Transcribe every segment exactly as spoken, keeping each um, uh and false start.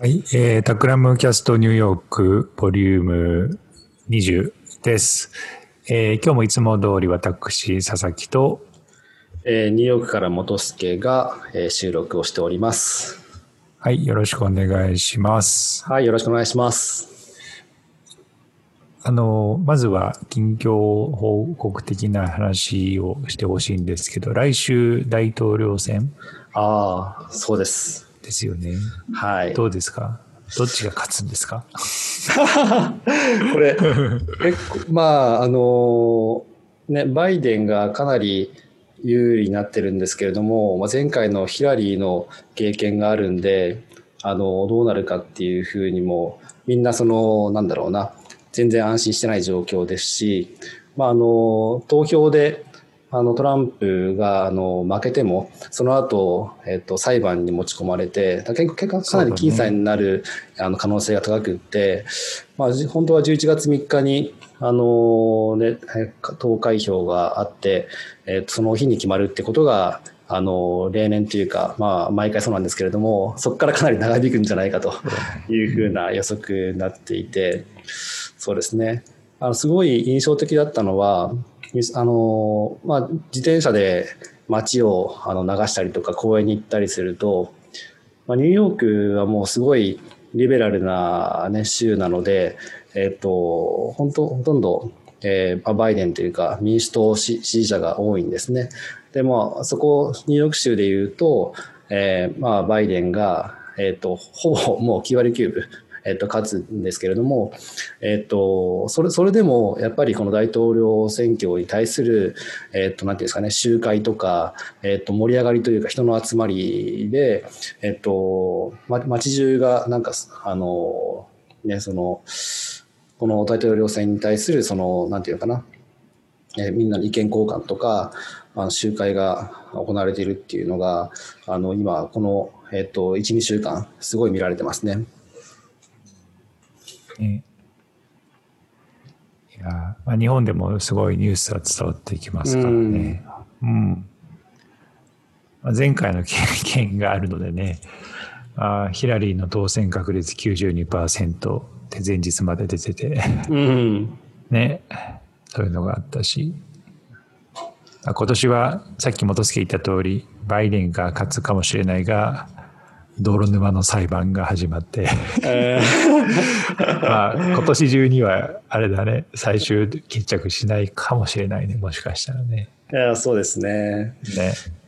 はい、えー、タクラムキャストニューヨークボリュームにじゅうです。えー、今日もいつも通り私佐々木と、えー、ニューヨークから元助が、えー、収録をしております。はい、よろしくお願いします。はい、よろしくお願いします。あのまずは近況報告的な話をしてほしいんですけど、来週大統領選。ああ、そうです。ですよね。はい。どうですか。どっちが勝つんですか。これ結構まああのねバイデンがかなり有利になってるんですけれども、前回のヒラリーの経験があるんで、あのどうなるかっていうふうにもみんなそのなんだろうな全然安心してない状況ですし、まああの投票で。あのトランプがあの負けてもその後、えっと裁判に持ち込まれて結構結果かなり僅差になる、ね、あの可能性が高くって、まあ、本当はじゅういちがつみっかにあの、ね、投開票があって、えっと、その日に決まるってことがあの例年というか、まあ、毎回そうなんですけれども、そこからかなり長引くんじゃないかというふうな予測になっていて、そうですね、あのすごい印象的だったのはあのまあ、自転車で街をあの流したりとか公園に行ったりすると、まあ、ニューヨークはもうすごいリベラルな、ね、州なので、えっと、ほんと、ほとんど、えー、バイデンというか民主党支持者が多いんですね。でもそこニューヨーク州でいうと、えーまあ、バイデンが、えっと、ほぼもうきゅうわりきゅうぶ。えっと、勝つんですけれども、えっと、それ、それでもやっぱりこの大統領選挙に対する、えっと、なんていうんですかね、集会とか、えっと、盛り上がりというか人の集まりで、えっと、ま、街中がなんか、あの、ね、その、この大統領選に対する、その、なんていうのかな、えみんなの意見交換とか、あの集会が行われているっていうのが、あの、今、この、えっと、いち、にしゅうかん、すごい見られてますね。いやまあ、日本でもすごいニュースは伝わってきますからね、うんうんまあ、前回の経験があるのでね、あヒラリーの当選確率 きゅうじゅうにパーセント って前日まで出てて、うん、ねそういうのがあったし、今年はさっき元助言った通りバイデンが勝つかもしれないが泥沼の裁判が始まって、まあ、今年中にはあれだね最終決着しないかもしれないね、もしかしたらね。いやそうです ね, ね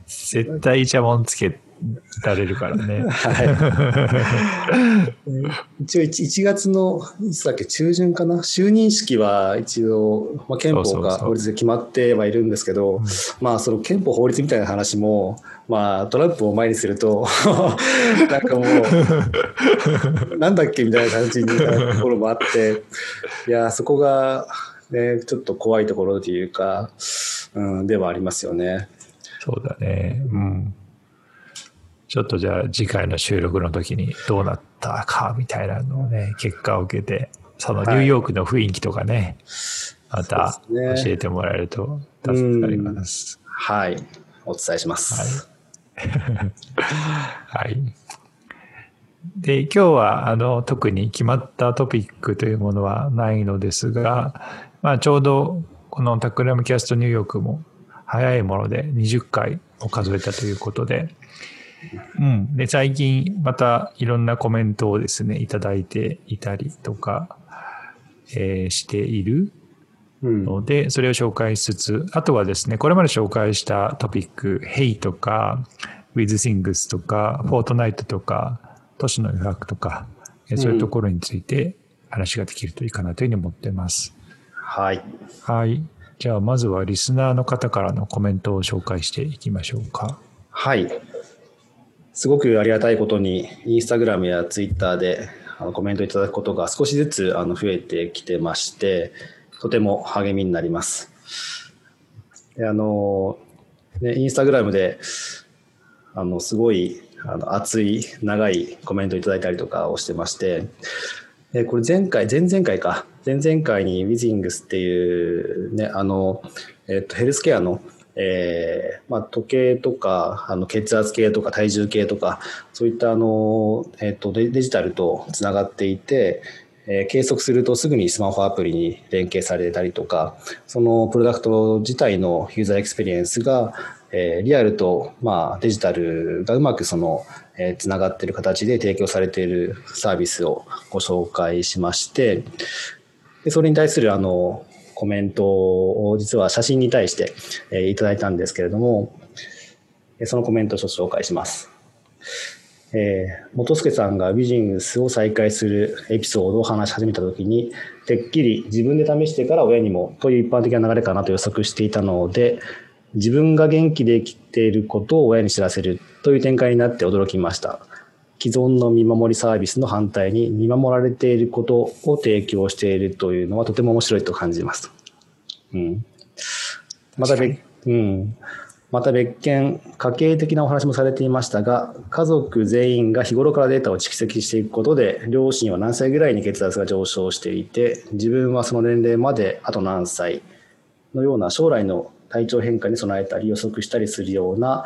絶対イチャモンつけられるからね、はい、一応 1, 1月のいつだっけ中旬かな、就任式は一応、まあ、憲法が法律で決まってはいるんですけど、そうそうそう、まあ、その憲法法律みたいな話もまあ、トランプを前にするとなんかもうなんだっけみたいな感じになるところもあって、いやそこが、ね、ちょっと怖いところというか、うん、ではありますよね。そうだね、うん、ちょっとじゃあ次回の収録の時にどうなったかみたいなのをね、結果を受けてそのニューヨークの雰囲気とかね、はい、また教えてもらえると助かります、うん、はいお伝えします、はいはい、で今日はあの特に決まったトピックというものはないのですが、まあ、ちょうどこのタクラムキャストニューヨークも早いものでにじゅっかいを数えたということで、うん、で最近またいろんなコメントをですねいただいていたりとか、えー、しているので、それを紹介しつつ、あとはですねこれまで紹介したトピック Hey とか WithThings とか Fortnite とか都市の余白とか、そういうところについて話ができるといいかなというふうに思ってます、うん、はい、はい、じゃあまずはリスナーの方からのコメントを紹介していきましょうか。はい、すごくありがたいことにインスタグラムやツイッターでコメントいただくことが少しずつ増えてきてまして、とても励みになります。あの、ね、インスタグラムであのすごいあの熱い長いコメントいただいたりとかをしてまして、でこれ前回前々回か前々回に WithThings っていうねあの、えっと、ヘルスケアのえーまあ、時計とかあの血圧計とか体重計とかそういったあの、えー、とデジタルとつながっていて、えー、計測するとすぐにスマホアプリに連携されたりとか、そのプロダクト自体のユーザーエクスペリエンスが、えー、リアルと、まあ、デジタルがうまくその、えー、つながっている形で提供されているサービスをご紹介しまして、でそれに対するあのコメントを実は写真に対していただいたんですけれども、そのコメントをちょっと紹介します。えー、元助さんがビジネスを再開するエピソードを話し始めたときに、てっきり自分で試してから親にもという一般的な流れかなと予測していたので、自分が元気で生きていることを親に知らせるという展開になって驚きました。既存の見守りサービスの反対に見守られていることを提供しているというのはとても面白いと感じます。うん、また別、うん、また別件、家計的なお話もされていましたが、家族全員が日頃からデータを蓄積していくことで、両親は何歳ぐらいに血圧が上昇していて、自分はその年齢まであと何歳のような将来の体調変化に備えたり予測したりするような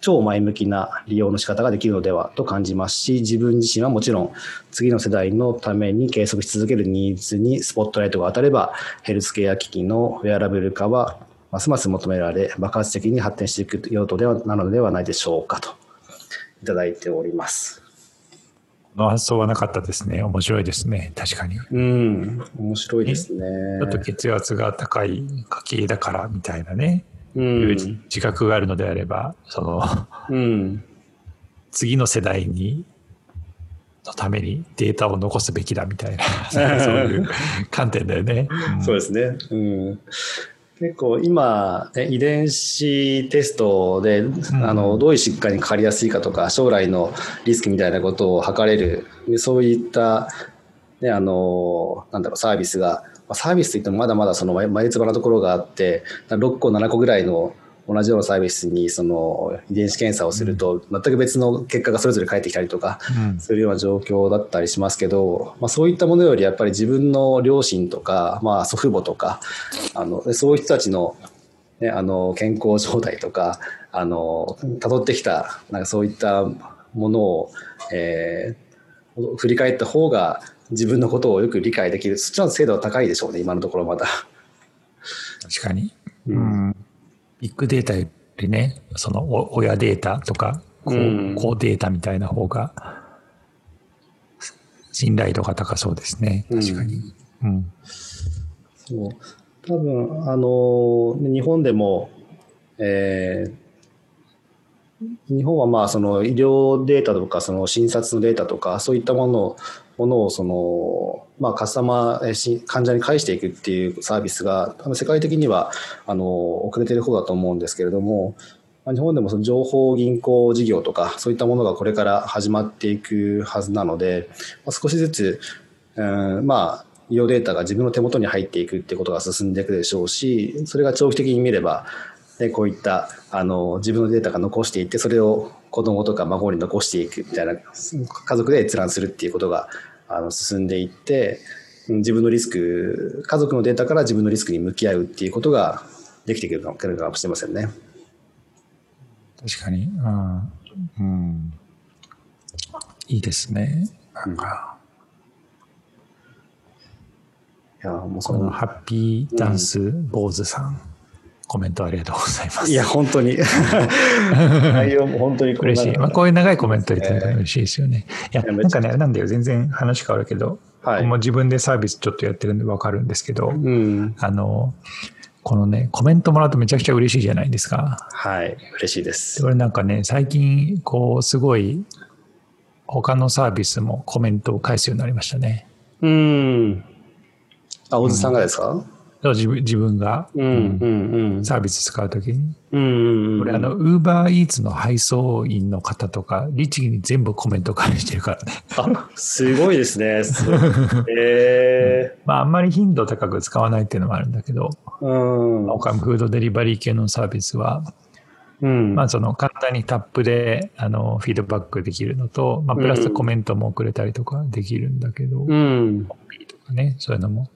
超前向きな利用の仕方ができるのではと感じますし、自分自身はもちろん次の世代のために計測し続けるニーズにスポットライトが当たれば、ヘルスケア機器のウェアラブル化はますます求められ、爆発的に発展していく用途ではなのではないでしょうかといただいております。この発想はなかったですね。面白いですね。確かに、うん、面白いですね。ちょっと血圧が高い家計だからみたいなね、うん、自覚があるのであれば、その、うん、次の世代にのためにデータを残すべきだみたいなそういう観点だよね、うん、そうですね、うん、結構今、ね、遺伝子テストで、うん、あのどういう疾患にかかりやすいかとか将来のリスクみたいなことを測れる、そういった、ね、あのなんだろうサービスが、サービスといってもまだまだその前つばなところがあって、ろっこななこぐらいの同じようなサービスにその遺伝子検査をすると全く別の結果がそれぞれ返ってきたりとかするような状況だったりしますけど、まあそういったものよりやっぱり自分の両親とか、まあ祖父母とか、あのそういう人たちのね、あの健康状態とか、あの辿ってきたなんかそういったものをえ振り返った方が自分のことをよく理解できる。そっちの精度は高いでしょうね、今のところまだ。確かに、うん、ビッグデータよりね、その親データとか子、うん、データみたいな方が信頼度が高そうですね。確かに、うんうん、そう多分あの日本でも、えー日本はまあその医療データとかその診察のデータとかそういったものを、ものをそのまあカスタマー患者に返していくっていうサービスが世界的にはあの遅れてる方だと思うんですけれども、日本でもその情報銀行事業とかそういったものがこれから始まっていくはずなので、少しずつうんまあ医療データが自分の手元に入っていくっていうことが進んでいくでしょうし、それが長期的に見ればでこういったあの自分のデータが残していって、それを子どもとか孫に残していくみたいな、家族で閲覧するっていうことがあの進んでいって、自分のリスク、家族のデータから自分のリスクに向き合うっていうことができてくるのかもしれませんね。確かに、うんうん、いいですね。なんか、いやもうそのこのハッピーダンス坊主さん、コメントありがとうございます。いや本当に内容も本当にこ嬉しい。まあ、こういう長いコメントいただいたら嬉しいですよね。いやなんかね、なんだよ全然話変わるけど、はい、もう自分でサービスちょっとやってるんで分かるんですけど、うん、あのこのねコメントもらうとめちゃくちゃ嬉しいじゃないですか。はい嬉しいです。これなんかね最近こうすごい他のサービスもコメントを返すようになりましたね。うん。あ大津さんがですか？うん、自分、 自分が、うんうんうん、サービス使うときに、うんうんうん、俺あの Uber Eats の配送員の方とか律儀に全部コメント返してるからね。あすごいですね。えーうん、まああんまり頻度高く使わないっていうのもあるんだけど、うん、他のフードデリバリー系のサービスは、うんまあ、その簡単にタップであのフィードバックできるのと、まあ、プラスコメントも送れたりとかできるんだけど、うん、コンビニとかねそういうのも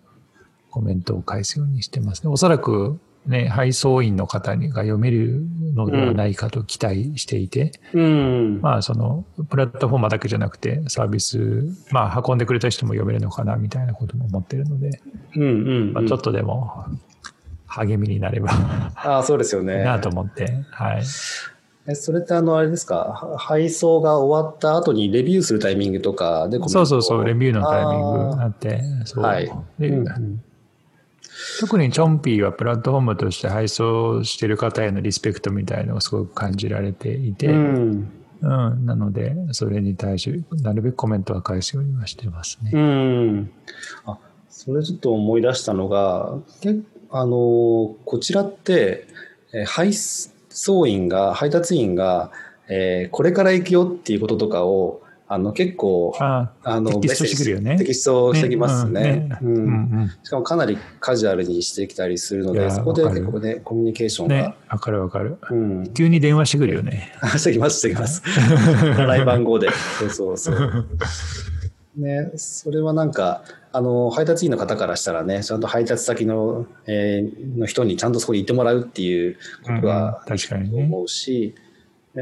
コメントを返すようにしてますね。おそらくね、配送員の方が読めるのではないかと期待していて、うん、まあそのプラットフォーマーだけじゃなくてサービス、まあ運んでくれた人も読めるのかなみたいなことも思ってるので、うんうんうん、まあ、ちょっとでも励みになればあ、そうですよね、なと思って、はい。それってあのあれですか、配送が終わった後にレビューするタイミングとかでコメントを、そうそうそう、レビューのタイミングがあって、そう、はい、で、うん、特にチョンピーはプラットフォームとして配送している方へのリスペクトみたいなのをすごく感じられていて、うんうん、なのでそれに対してなるべくコメントは返すようにはしてますね。うん、あ、それちょっと思い出したのが、あのこちらって配送員が配達員が、えー、これから行くよっていうこととかをあの結構ああのテキストしてくるよね。テキストしてきますね。しかもかなりカジュアルにしてきたりするので、そこで結構ねコミュニケーションが、ね、分かる分かる、うん、急に電話してくるよね。してきますしてきます来番号でそうそうそうね、それはなんかあの配達員の方からしたらね、ちゃんと配達先の、えー、の人にちゃんとそこにいてもらうっていうことは、うん、確かに、ね、思うし、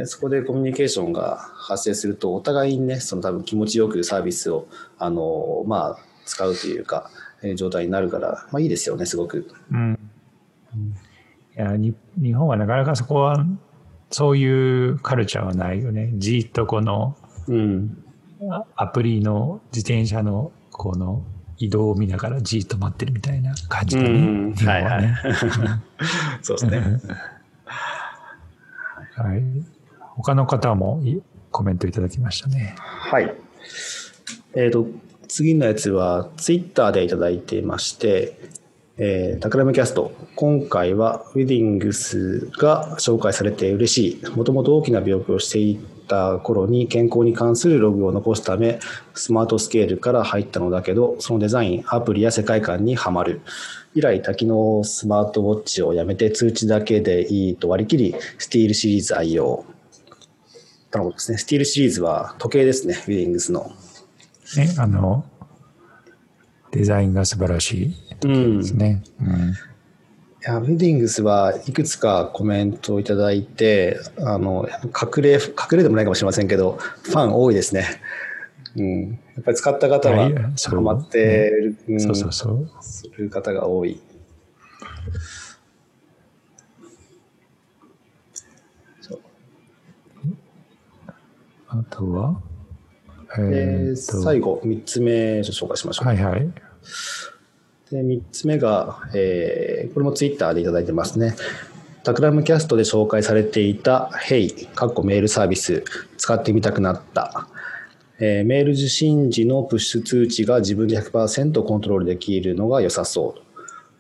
そこでコミュニケーションが発生するとお互いにね、その多分気持ちよくサービスをあの、まあ、使うというか、えー、状態になるから、まあ、いいですよねすごく、うん、いやに日本はなかなかそこはそういうカルチャーはないよね。じーっとこの、うん、アプリの自転車のこの移動を見ながらじーっと待ってるみたいな感じだね、うん、日本はね、はいはい、そうですねはい、他の方もコメントいただきましたね。はい。えっと、次のやつはツイッターでいただいていまして、えー、タクラムキャスト、今回はウィディングスが紹介されて嬉しい。もともと大きな病気をしていた頃に健康に関するログを残すため、スマートスケールから入ったのだけど、そのデザイン、アプリや世界観にはまる。以来、多機能スマートウォッチをやめて通知だけでいいと割り切り、スティールシリーズ愛用。なるほどですね。スティールシリーズは時計ですね、ウィリングスの。ね、あの、デザインが素晴らしい時計ですね。うんうん、いやウィリングスはいくつかコメントをいただいて、あの隠れ、隠れでもないかもしれませんけど、ファン多いですね。うん、やっぱり使った方はハマってする方が多い。そうあとは、えー、と最後みっつめ紹介しましょう。はいはい。でみっつめが、えー、これもツイッターでいただいてますね。タクラムキャストで紹介されていた Hey かっこメールサービス使ってみたくなった。えー、メール受信時のプッシュ通知が自分で ひゃくパーセント コントロールできるのが良さそう。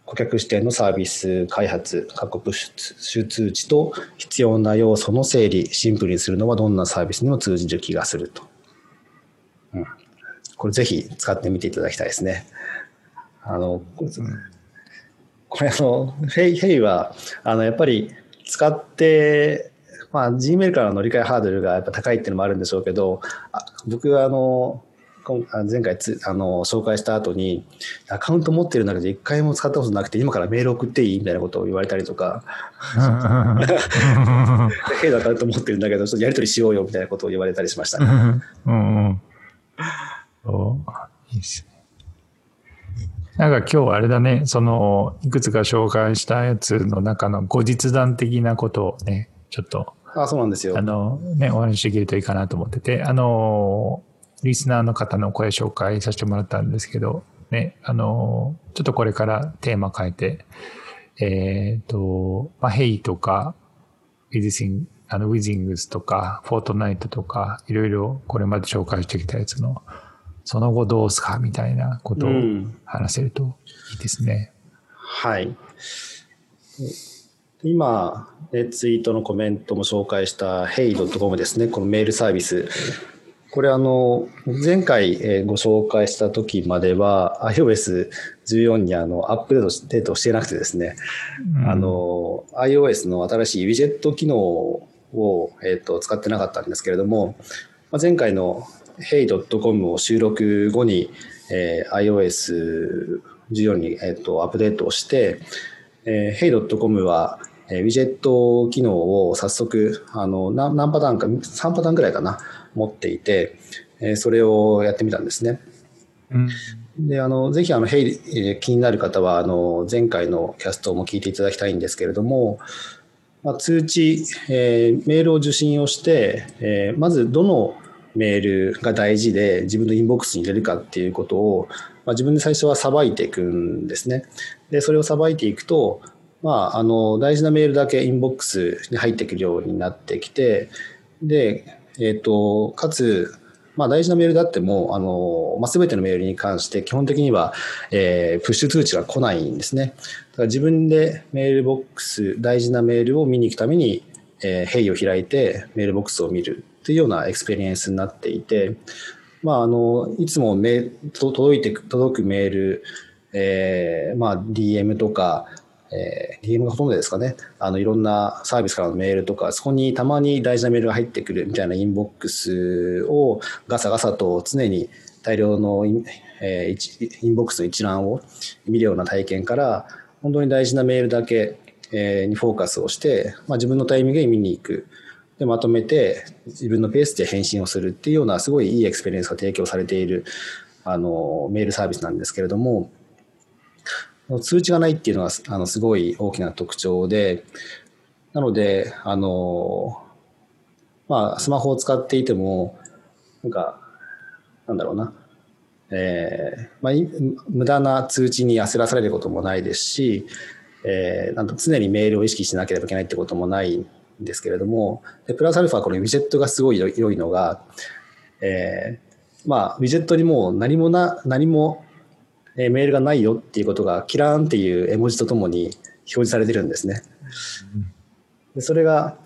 顧客視点のサービス開発、過去プッシュ通知と必要な要素の整理、シンプルにするのはどんなサービスにも通じる気がすると。うん、これぜひ使ってみていただきたいですね。あの、これあの、Hey は、あの、やっぱり使って、まあ、Gmail からの理解ハードルがやっぱ高いっていうのもあるんでしょうけど、僕はあの前回つあの紹介した後にアカウント持ってる中で一回も使ったことなくて今からメール送っていいみたいなことを言われたりとか変なアカウント持ってるんだけどちょっとやり取りしようよみたいなことを言われたりしました、ね、うんうんおいいですね。なんか今日あれだね、そのいくつか紹介したやつの中の後日談的なことをねちょっとあ、そうなんですよ。あのね、お話しできるといいかなと思ってて、あのリスナーの方の声紹介させてもらったんですけど、ね、あのちょっとこれからテーマ変えて、えっ、ー、と、まあ、Hey とかウィズシン、あのウィズイングスとかフォートナイトとかいろいろこれまで紹介してきたやつのその後どうすかみたいなことを話せるといいですね。うん、はい。今、ツイートのコメントも紹介した ヘイドットコム ですね、このメールサービス。これあの、前回ご紹介した時までは アイオーエスじゅうよん にあのアップデートしてなくてですね、うん、あの iOS の新しいウィジェット機能を、えー、と使ってなかったんですけれども、前回の ヘイドットコム を収録後に、えー、アイオーエスじゅうよん に、えー、とアップデートをして、えー、ヘイドットコム は、えー、ウィジェット機能を早速あの 何, 何パターンかさんパターンぐらいかな持っていて、えー、それをやってみたんですね。うんであのぜひあの、Hey、気になる方はあの前回のキャストも聞いていただきたいんですけれども、まあ、通知、えー、メールを受信をして、えー、まずどのメールが大事で自分のインボックスに入れるかっていうことを、まあ、自分で最初はさばいていくんですね。でそれをさばいていくと、まあ、あの大事なメールだけインボックスに入ってくるようになってきてで、えー、とかつまあ、大事なメールであってもあの、まあ、全てのメールに関して基本的には、えー、プッシュ通知が来ないんですね。だから自分でメールボックス大事なメールを見に行くために、えー、Heyを開いてメールボックスを見るというようなエクスペリエンスになっていて、まあ、あのいつもメ届いて届くメール、えーまあ、ディーエム とか、えー、ディーエム がほとんどですかねあのいろんなサービスからのメールとかそこにたまに大事なメールが入ってくるみたいなインボックスをガサガサと常に大量のイン、えー、インボックスの一覧を見るような体験から本当に大事なメールだけ、えー、にフォーカスをして、まあ、自分のタイミングで見に行くでまとめて自分のペースで返信をするっていうようなすごいいいエクスペリエンスが提供されているあのメールサービスなんですけれども通知がないっていうのはあのすごい大きな特徴でなのであの、まあ、スマホを使っていてもなんかなんだろうな、えーまあ、無駄な通知に焦らされることもないですし、えー、なんと常にメールを意識しなければいけないってこともないんですけれどもでプラスアルファこのウィジェットがすごい良いのが、えーまあ、ウィジェットにもう何もな何もメールがないよっていうことがキラーンっていう絵文字とともに表示されてるんですね。でそれが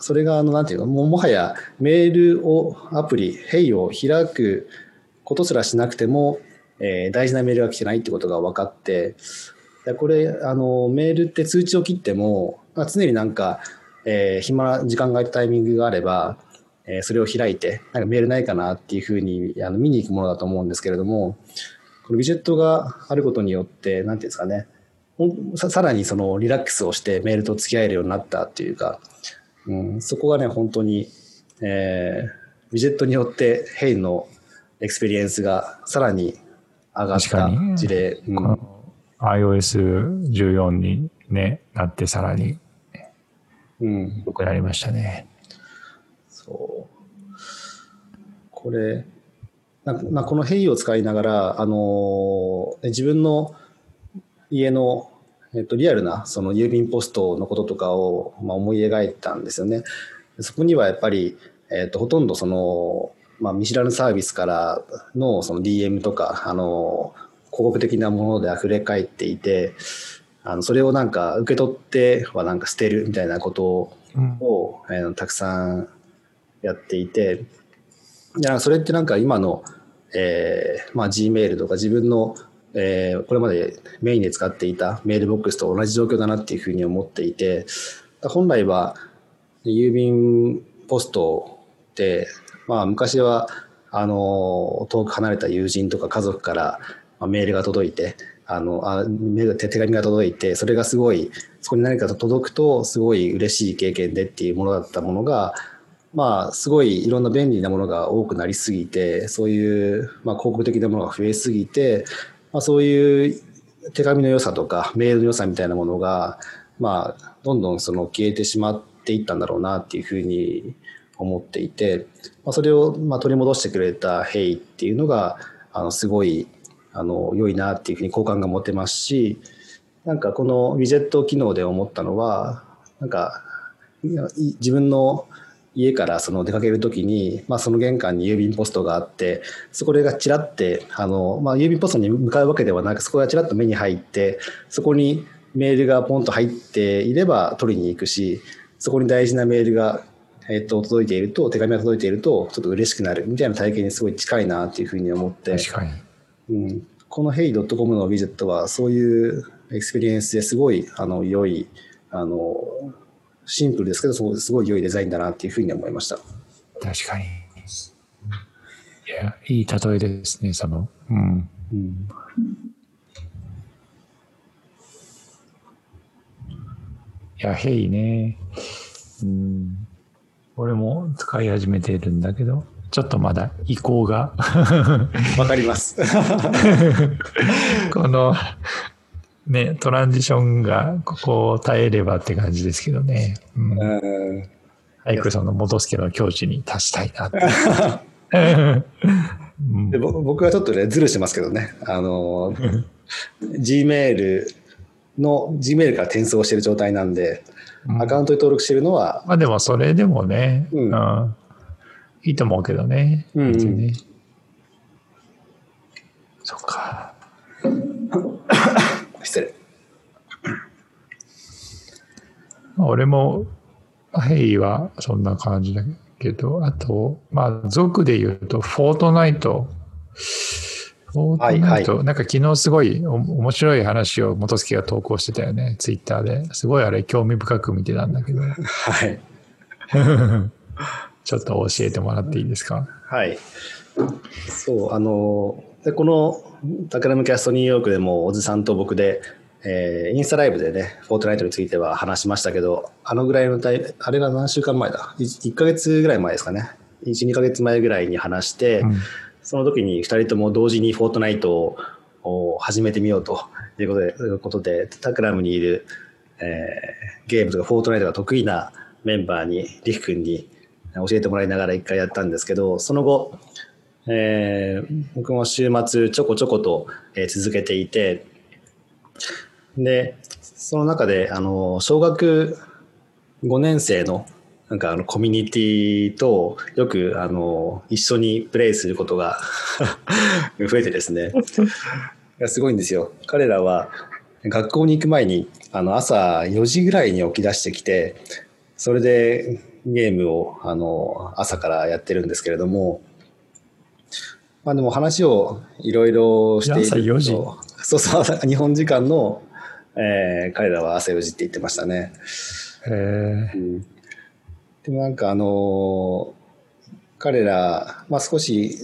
それがあのなんていうのもうもはやメールをアプリ Hey を開くことすらしなくても、えー、大事なメールが来てないってことが分かってこれあのメールって通知を切っても常になんか、えー、暇な時間が空いたタイミングがあれば、えー、それを開いてなんかメールないかなっていうふうにあの見に行くものだと思うんですけれどもこのウィジェットがあることによってなんていうんですかね さ, さらにそのリラックスをしてメールと付き合えるようになったっていうか、うん、そこがね本当に、えー、ウィジェットによって Hey のエクスペリエンスがさらに上がった事例、うん、この アイオーエスじゅうよん に、ね、なってさらに良くなりましたね、うん、そうこれなんかこのHeyを使いながら、あのー、自分の家の、えっと、リアルなその郵便ポストのこととかを、まあ、思い描いたんですよね。そこにはやっぱり、えっと、ほとんどその、まあ、見知らぬサービスからの、その ディーエム とか、あのー、広告的なものであふれかえっていてあのそれをなんか受け取ってはなんか捨てるみたいなことを、うんえー、たくさんやっていて。いやそれってなんか今の、えーまあ、Gmail とか自分の、えー、これまでメインで使っていたメールボックスと同じ状況だなっていうふうに思っていて本来は郵便ポストって、まあ、昔はあの遠く離れた友人とか家族からメールが届いてあのあ手紙が届いてそれがすごいそこに何か届くとすごい嬉しい経験でっていうものだったものがまあ、すごいいろんな便利なものが多くなりすぎてそういうまあ広告的なものが増えすぎてまあそういう手紙の良さとかメールの良さみたいなものがまあどんどんその消えてしまっていったんだろうなっていうふうに思っていてまあそれをまあ取り戻してくれた Hey っていうのがあのすごいあの良いなっていうふうに好感が持てますしなんかこのウィジェット機能で思ったのはなんか自分の家からその出かけるときに、まあ、その玄関に郵便ポストがあってそこがちらってあの、まあ、郵便ポストに向かうわけではなくそこがちらっと目に入ってそこにメールがポンと入っていれば取りに行くしそこに大事なメールが、えっと、届いていると手紙が届いているとちょっと嬉しくなるみたいな体験にすごい近いなというふうに思って確かに、うん、この ヘイドットコム のウィジェットはそういうエクスペリエンスですごいあの良いあのシンプルですけどすごい良いデザインだなっていうふうに思いました。確かに いやいい例えですねその、うんうん、いや、Hey ね。うん。俺も使い始めてるんだけど、ちょっとまだ移行が。わかります。この、ね、トランジションがここを耐えればって感じですけどね。うん。うんアイクさんの元助の境地に達したいなって、うんで。僕はちょっとね、ずるしてますけどね。あの、Gmail の、Gmail から転送してる状態なんで、アカウントに登録してるのは。うん、まあでもそれでもね、うんうん、いいと思うけどね。うんうんねそっか。失礼。俺も、ヘイはそんな感じだけど、あと、まあ、俗で言うと、フォートナイト。フォートナイト。はいはい、なんか昨日すごいお面白い話を元助が投稿してたよね、ツイッターで。すごいあれ、興味深く見てたんだけど。はい。ちょっと教えてもらっていいですか？はい。そう、あの、でこのタクラムキャストニューヨークでも、おじさんと僕で、えー、インスタライブでね、フォートナイトについては話しましたけど、あのぐらいのタイ、あれが何週間前だ ?いち ヶ月ぐらい前ですかね。いち、にかげつまえぐらいに話して、うん、その時にふたりとも同時にフォートナイトを始めてみようということで、ということでタクラムにいる、えー、ゲームとかフォートナイトが得意なメンバーに、リフ君に教えてもらいながらいっかいやったんですけど、その後、えー、僕も週末ちょこちょこと、えー、続けていて、でその中であの小学ごねん生のなんかあのコミュニティとよくあの一緒にプレイすることが増えてですねすごいんですよ。彼らは学校に行く前にあの朝よじぐらいに起き出してきて、それでゲームをあの朝からやってるんですけれども、まあ、でも話をいろいろしていると、いや朝よじそうそう日本時間のえー、彼らは朝よじって言ってましたね。へえ、うん。でもなんかあのー、彼ら、まあ、少し、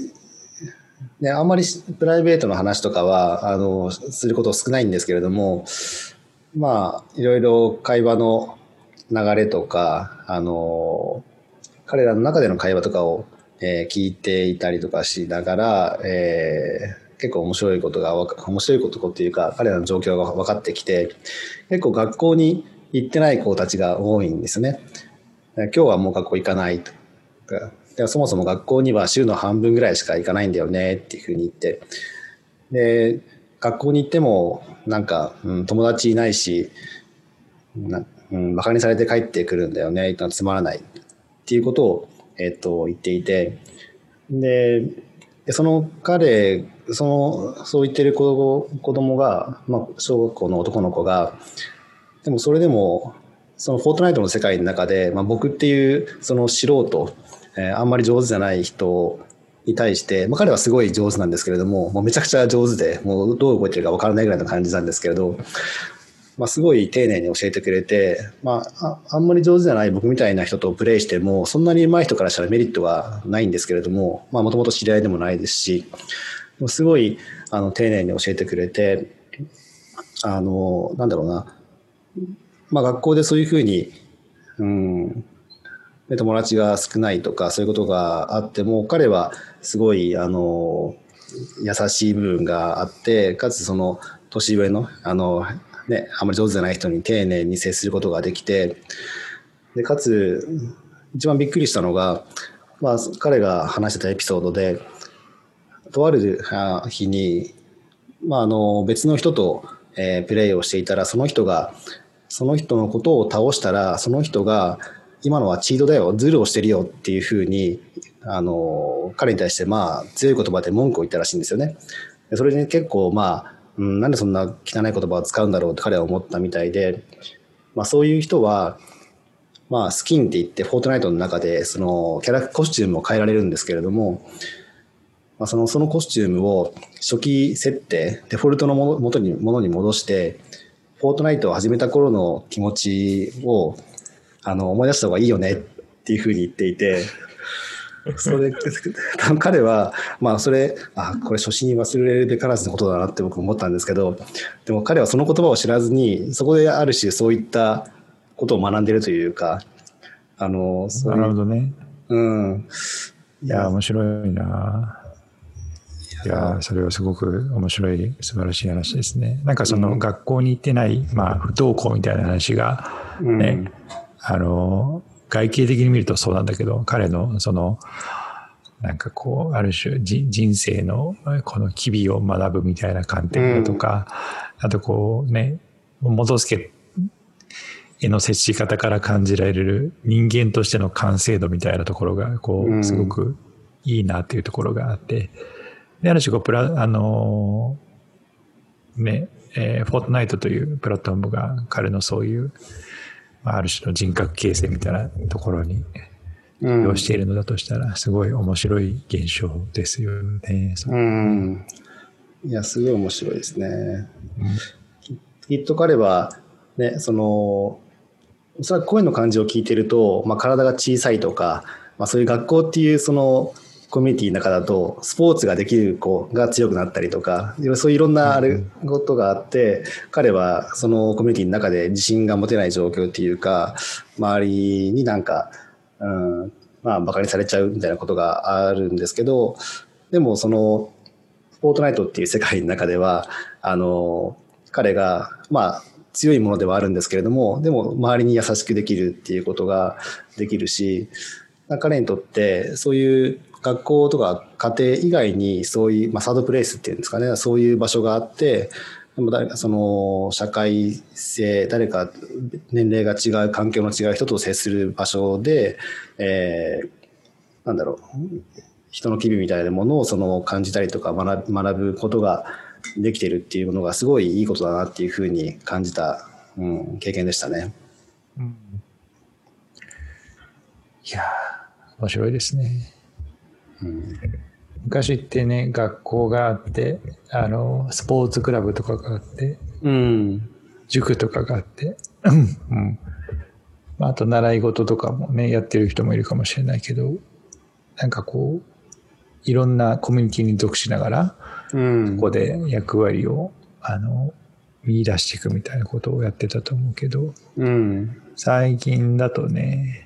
ね、あんまりプライベートの話とかはあのー、すること少ないんですけれども、まあいろいろ会話の流れとか、あのー、彼らの中での会話とかを、えー、聞いていたりとかしながら、えー結構面白いことが面白いことっていうか彼らの状況が分かってきて、結構学校に行ってない子たちが多いんですね。今日はもう学校行かないとか、そもそも学校には週の半分ぐらいしか行かないんだよねっていうふうに言って、で学校に行ってもなんか、うん、友達いないしな、うん、バカにされて帰ってくるんだよね、つまらないっていうことを、えっと、言っていて、でその彼そのそう言ってる子供が、まあ、小学校の男の子が、でもそれでもそのフォートナイトの世界の中で、まあ、僕っていうその素人、えー、あんまり上手じゃない人に対して、まあ、彼はすごい上手なんですけれども、もうめちゃくちゃ上手で、もうどう動いてるか分からないぐらいの感じなんですけれど、まあ、すごい丁寧に教えてくれて、まあ、あんまり上手じゃない僕みたいな人とプレイしてもそんなに上手い人からしたらメリットはないんですけれども、まあ、もともと知り合いでもないですし、すごいあの丁寧に教えてくれて、あのなんだろうな、まあ、学校でそういうふうに、うん、友達が少ないとかそういうことがあっても、彼はすごいあの優しい部分があって、かつその年上のあの、ね、あまり上手じゃない人に丁寧に接することができて、でかつ一番びっくりしたのが、まあ、彼が話してたエピソードで、とある日に、まあ、あの別の人と、えー、プレイをしていたら、その人がその人のことを倒したら、その人が今のはチートだよ、ズルをしてるよっていうふうにあの彼に対して、まあ、強い言葉で文句を言ったらしいんですよね。それで結構、まあうん、なんでそんな汚い言葉を使うんだろうって彼は思ったみたいで、まあ、そういう人は、まあ、スキンって言ってフォートナイトの中でそのキャラコスチュームを変えられるんですけれども、その、そのコスチュームを初期設定、デフォルトのも元に、ものに戻して、フォートナイトを始めた頃の気持ちを、あの、思い出した方がいいよねっていうふうに言っていて、それ、彼は、まあ、それ、あ、これ初心忘れるべからずのことだなって僕思ったんですけど、でも彼はその言葉を知らずに、そこである種そういったことを学んでるというか、あのそういうなるほどね。うん。いや面白いな。いやそれはすごく面白い素晴らしい話ですね。なんかその学校に行ってない、うん、まあ不登校みたいな話がね、うん、あの外形的に見るとそうなんだけど、彼のそのなんかこうある種人生のこの機微を学ぶみたいな観点だとか、うん、あとこうね元助への接し方から感じられる人間としての完成度みたいなところがこうすごくいいなっていうところがあって。である種こうプラあのー、ねえー、フォートナイトというプラットフォームが彼のそういう、まあ、ある種の人格形成みたいなところに利用しているのだとしたら、うん、すごい面白い現象ですよね。うん、いやすごい面白いですね。うん、きっと彼はねそのおそらく声の感じを聞いてると、まあ、体が小さいとか、まあ、そういう学校っていうそのコミュニティの中だとスポーツができる子が強くなったりとかそういういろんなあることがあって、うん、彼はそのコミュニティの中で自信が持てない状況っていうか周りになんか、うんまあ、バカにされちゃうみたいなことがあるんですけどでもそのフォートナイトっていう世界の中ではあの彼がまあ強いものではあるんですけれどもでも周りに優しくできるっていうことができるし彼にとってそういう学校とか家庭以外にそういう、まあ、サードプレイスっていうんですかねそういう場所があってでも誰かその社会性誰か年齢が違う環境の違う人と接する場所で、えー、なんだろう人の機微みたいなものをその感じたりとか学、学ぶことができているっていうものがすごいいいことだなっていうふうに感じた、うん、経験でしたね、うん、いや面白いですね。うん、昔ってね学校があってあのスポーツクラブとかがあって、うん、塾とかがあって、うん、あと習い事とかもねやってる人もいるかもしれないけどなんかこういろんなコミュニティに属しながら、うん、そこで役割をあの見出していくみたいなことをやってたと思うけど、うん、最近だとね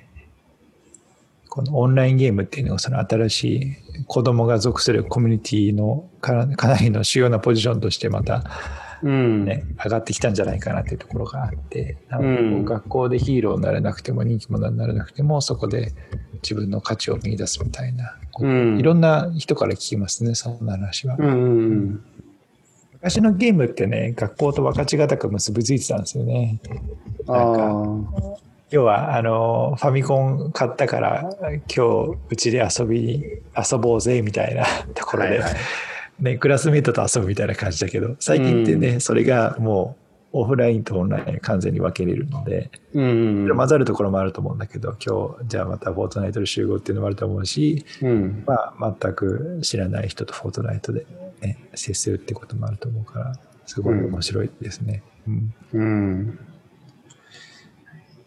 このオンラインゲームっていうのがその新しい子供が属するコミュニティのかなりの主要なポジションとしてまた、ねうん、上がってきたんじゃないかなっていうところがあってなのでこう学校でヒーローになれなくても人気者になれなくてもそこで自分の価値を見出すみたいな、うん、いろんな人から聞きますねそんな話は、うんうん、昔のゲームってね学校と分かちがたく結びついてたんですよねなんか要はあのファミコン買ったから今日うちで遊び遊ぼうぜみたいなところで、はいはいね、クラスメートと遊ぶみたいな感じだけど最近ってね、うん、それがもうオフラインとオンライン完全に分けれるので、うん、混ざるところもあると思うんだけど今日じゃあまたフォートナイトで集合っていうのもあると思うし、うんまあ、全く知らない人とフォートナイトで、ね、接するってこともあると思うからすごい面白いですね。うん、うん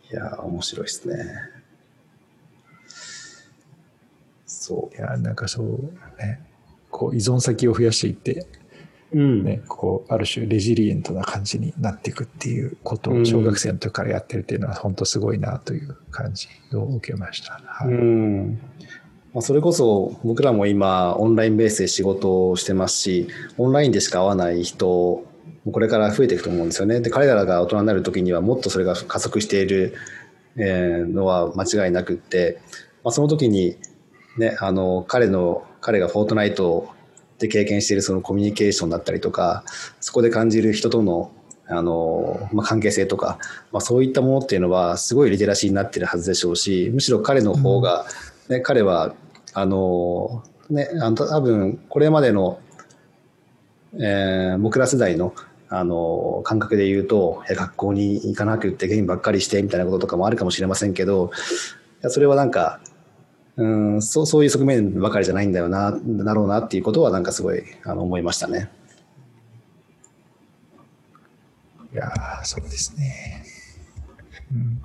いや面白いですね。そういやなんかそうねこう依存先を増やしていって、うんね、こうある種レジリエントな感じになっていくっていうことを小学生の時からやってるっていうのは本当すごいなという感じを受けました、はいうんまあ、それこそ僕らも今オンラインベースで仕事をしてますしオンラインでしか会わない人これから増えていくと思うんですよね。で彼らが大人になる時にはもっとそれが加速しているのは間違いなくって、まあ、その時に、ね、あの彼の彼がフォートナイトで経験しているそのコミュニケーションだったりとかそこで感じる人との、あの、まあ、関係性とか、まあ、そういったものっていうのはすごいリテラシーになっているはずでしょうしむしろ彼の方が、ねうん、彼はあの、ね、あの多分これまでの、えー、僕ら世代のあの感覚で言うと学校に行かなくってゲームばっかりしてみたいなこととかもあるかもしれませんけどそれはなんかうん そ, そういう側面ばかりじゃないんだよなだろうなっていうことはなんかすごいあの思いましたね。いやそうですね、うん、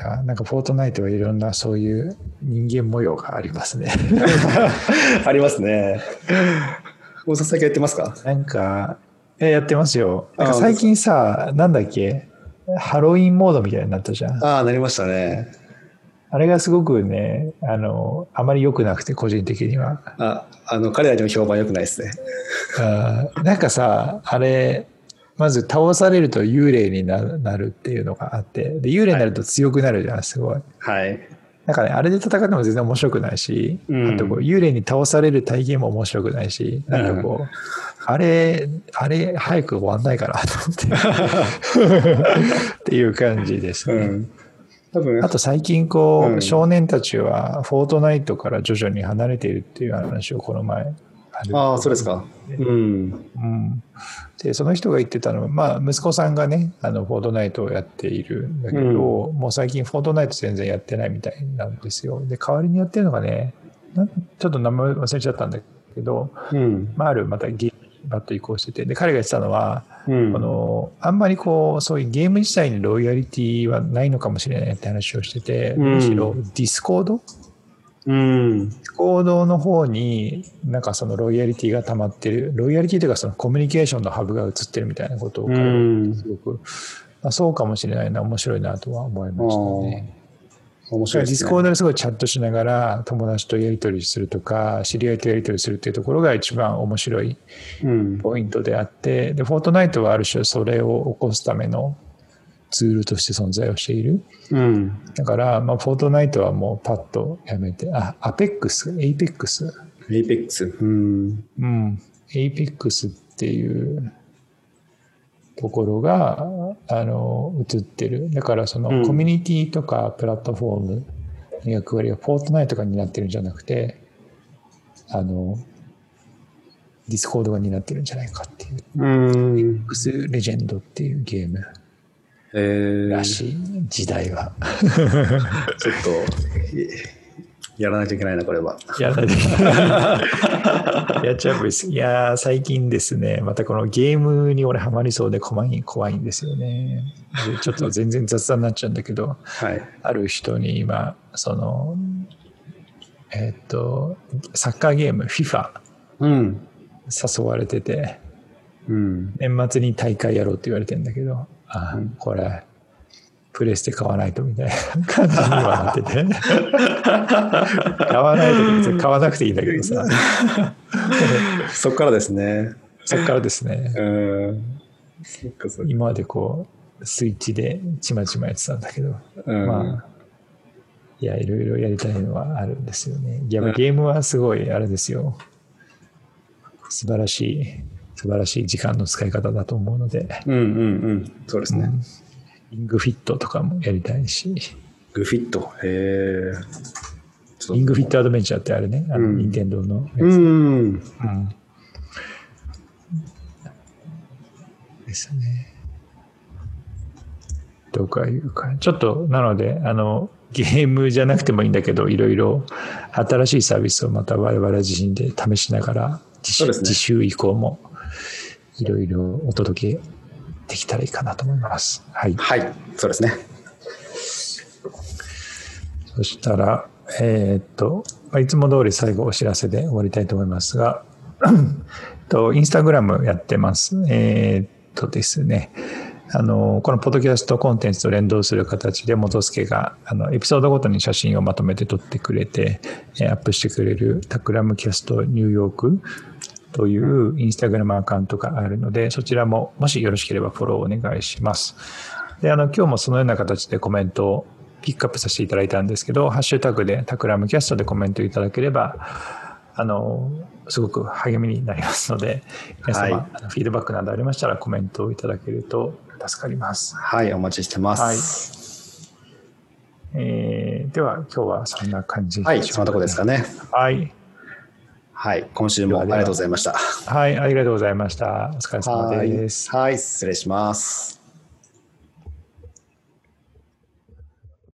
いやなんかフォートナイトはいろんなそういう人間模様がありますねありますね大沢さんやってますか？なんかやってますよ。なんか最近さなんだっけハロウィンモードみたいになったじゃん。ああ、なりましたね。あれがすごくね、あの、あまり良くなくて、個人的には。あ、あの、彼らにも評判良くないですね。あ、なんかさ、あれ、まず倒されると幽霊になるっていうのがあって、で、幽霊になると強くなるじゃん、すごい。はい。なんかね、あれで戦っても全然面白くないし、うん、あとこう、幽霊に倒される体験も面白くないし、なんかこう、うん、あれ、あれ、早く終わんないかなと思って、っていう感じですね。うん、多分あと最近こう、うん、少年たちはフォートナイトから徐々に離れているっていう話をこの前、ああ、そうですか。うん、うん、でその人が言ってたのは、まあ、息子さんがね、あのフォートナイトをやっているんだけど、うん、もう最近フォートナイト全然やってないみたいなんですよ。で代わりにやってるのがね、ちょっと名前忘れちゃったんだけど、うん、まあ、あるまたゲームにバッと移行してて、で彼が言ってたのは、うん、このあんまりこうそういうゲーム自体にロイヤリティはないのかもしれないって話をしてて、うん、むしろディスコード、うん、行動の方になんかそのロイヤリティが溜まってる、ロイヤリティというかそのコミュニケーションのハブが映ってるみたいなことを、うん、すごく、まあ、そうかもしれないな、面白いなとは思いましたね。面白いですね。ディスコードですごいチャットしながら友達とやり取りするとか知り合いとやり取りするっていうところが一番面白いポイントであって、うん、でフォートナイトはある種それを起こすためのツールとして存在をしている、うん、だから、まあ、フォートナイトはもうパッとやめて、あ、アペックス、エイペックス、エイペックス、うん、うん、エイペックスっていうところがあの映ってる。だからそのコミュニティとかプラットフォームの役割はフォートナイトが担ってるんじゃなくて、あのディスコードが担ってるんじゃないかっていう。うん、エイペックスレジェンドっていうゲーム。えー、らしい、時代はちょっとやらないといけないな、これは。やらないといけないやっちゃうです。いやー、最近ですね、またこのゲームに俺ハマりそうで怖い、怖いんですよね。でちょっと全然雑談になっちゃうんだけど、はい、ある人に今そのえっとサッカーゲーム FIFA、うん、誘われてて、うん、年末に大会やろうって言われてんだけど、ああ、うん、これプレスで買わないとみたいな感じにはなってて買わないと別に買わなくていいんだけどさそっからですね、そっからですね、うん、そっかそっか。今までこうスイッチでちまちまやってたんだけど、うん、まあいや、いろいろやりたいのはあるんですよね。やっぱゲームはすごいあれですよ、素晴らしい素晴らしい時間の使い方だと思うので、うんうんうん、そうですね、うん、グフィットとかもやりたいし、グフィット、へえ、リングフィットアドベンチャーってあれね、あの、うん、任天堂のやつ、うんうんうん、ですね、とかいうか、ちょっとなのであのゲームじゃなくてもいいんだけど、いろいろ新しいサービスをまた我々自身で試しながら、そうですね、自習以降もいろいろお届けできたらいいかなと思います。はい。はい、そうですね。そしたら、えー、っと、いつも通り最後お知らせで終わりたいと思いますが、とインスタグラムやってます。えー、っとですね、あの、このポッドキャストコンテンツと連動する形で、元助があのエピソードごとに写真をまとめて撮ってくれて、アップしてくれるタクラムキャストニューヨークというインスタグラムアカウントがあるので、そちらももしよろしければフォローお願いします。で、あの、今日もそのような形でコメントをピックアップさせていただいたんですけど、ハッシュタグでタクラムキャストでコメントいただければ、あの、すごく励みになりますので、皆様、はい、あのフィードバックなどありましたらコメントをいただけると助かります。はい、お待ちしてます。はい、えー、では、今日はそんな感じでしょうかね。はい、そんなとこですかね。はい。はい、今週もありがとうございました。はい、ありがとうございました。お疲れ様です。はい、はい、失礼します。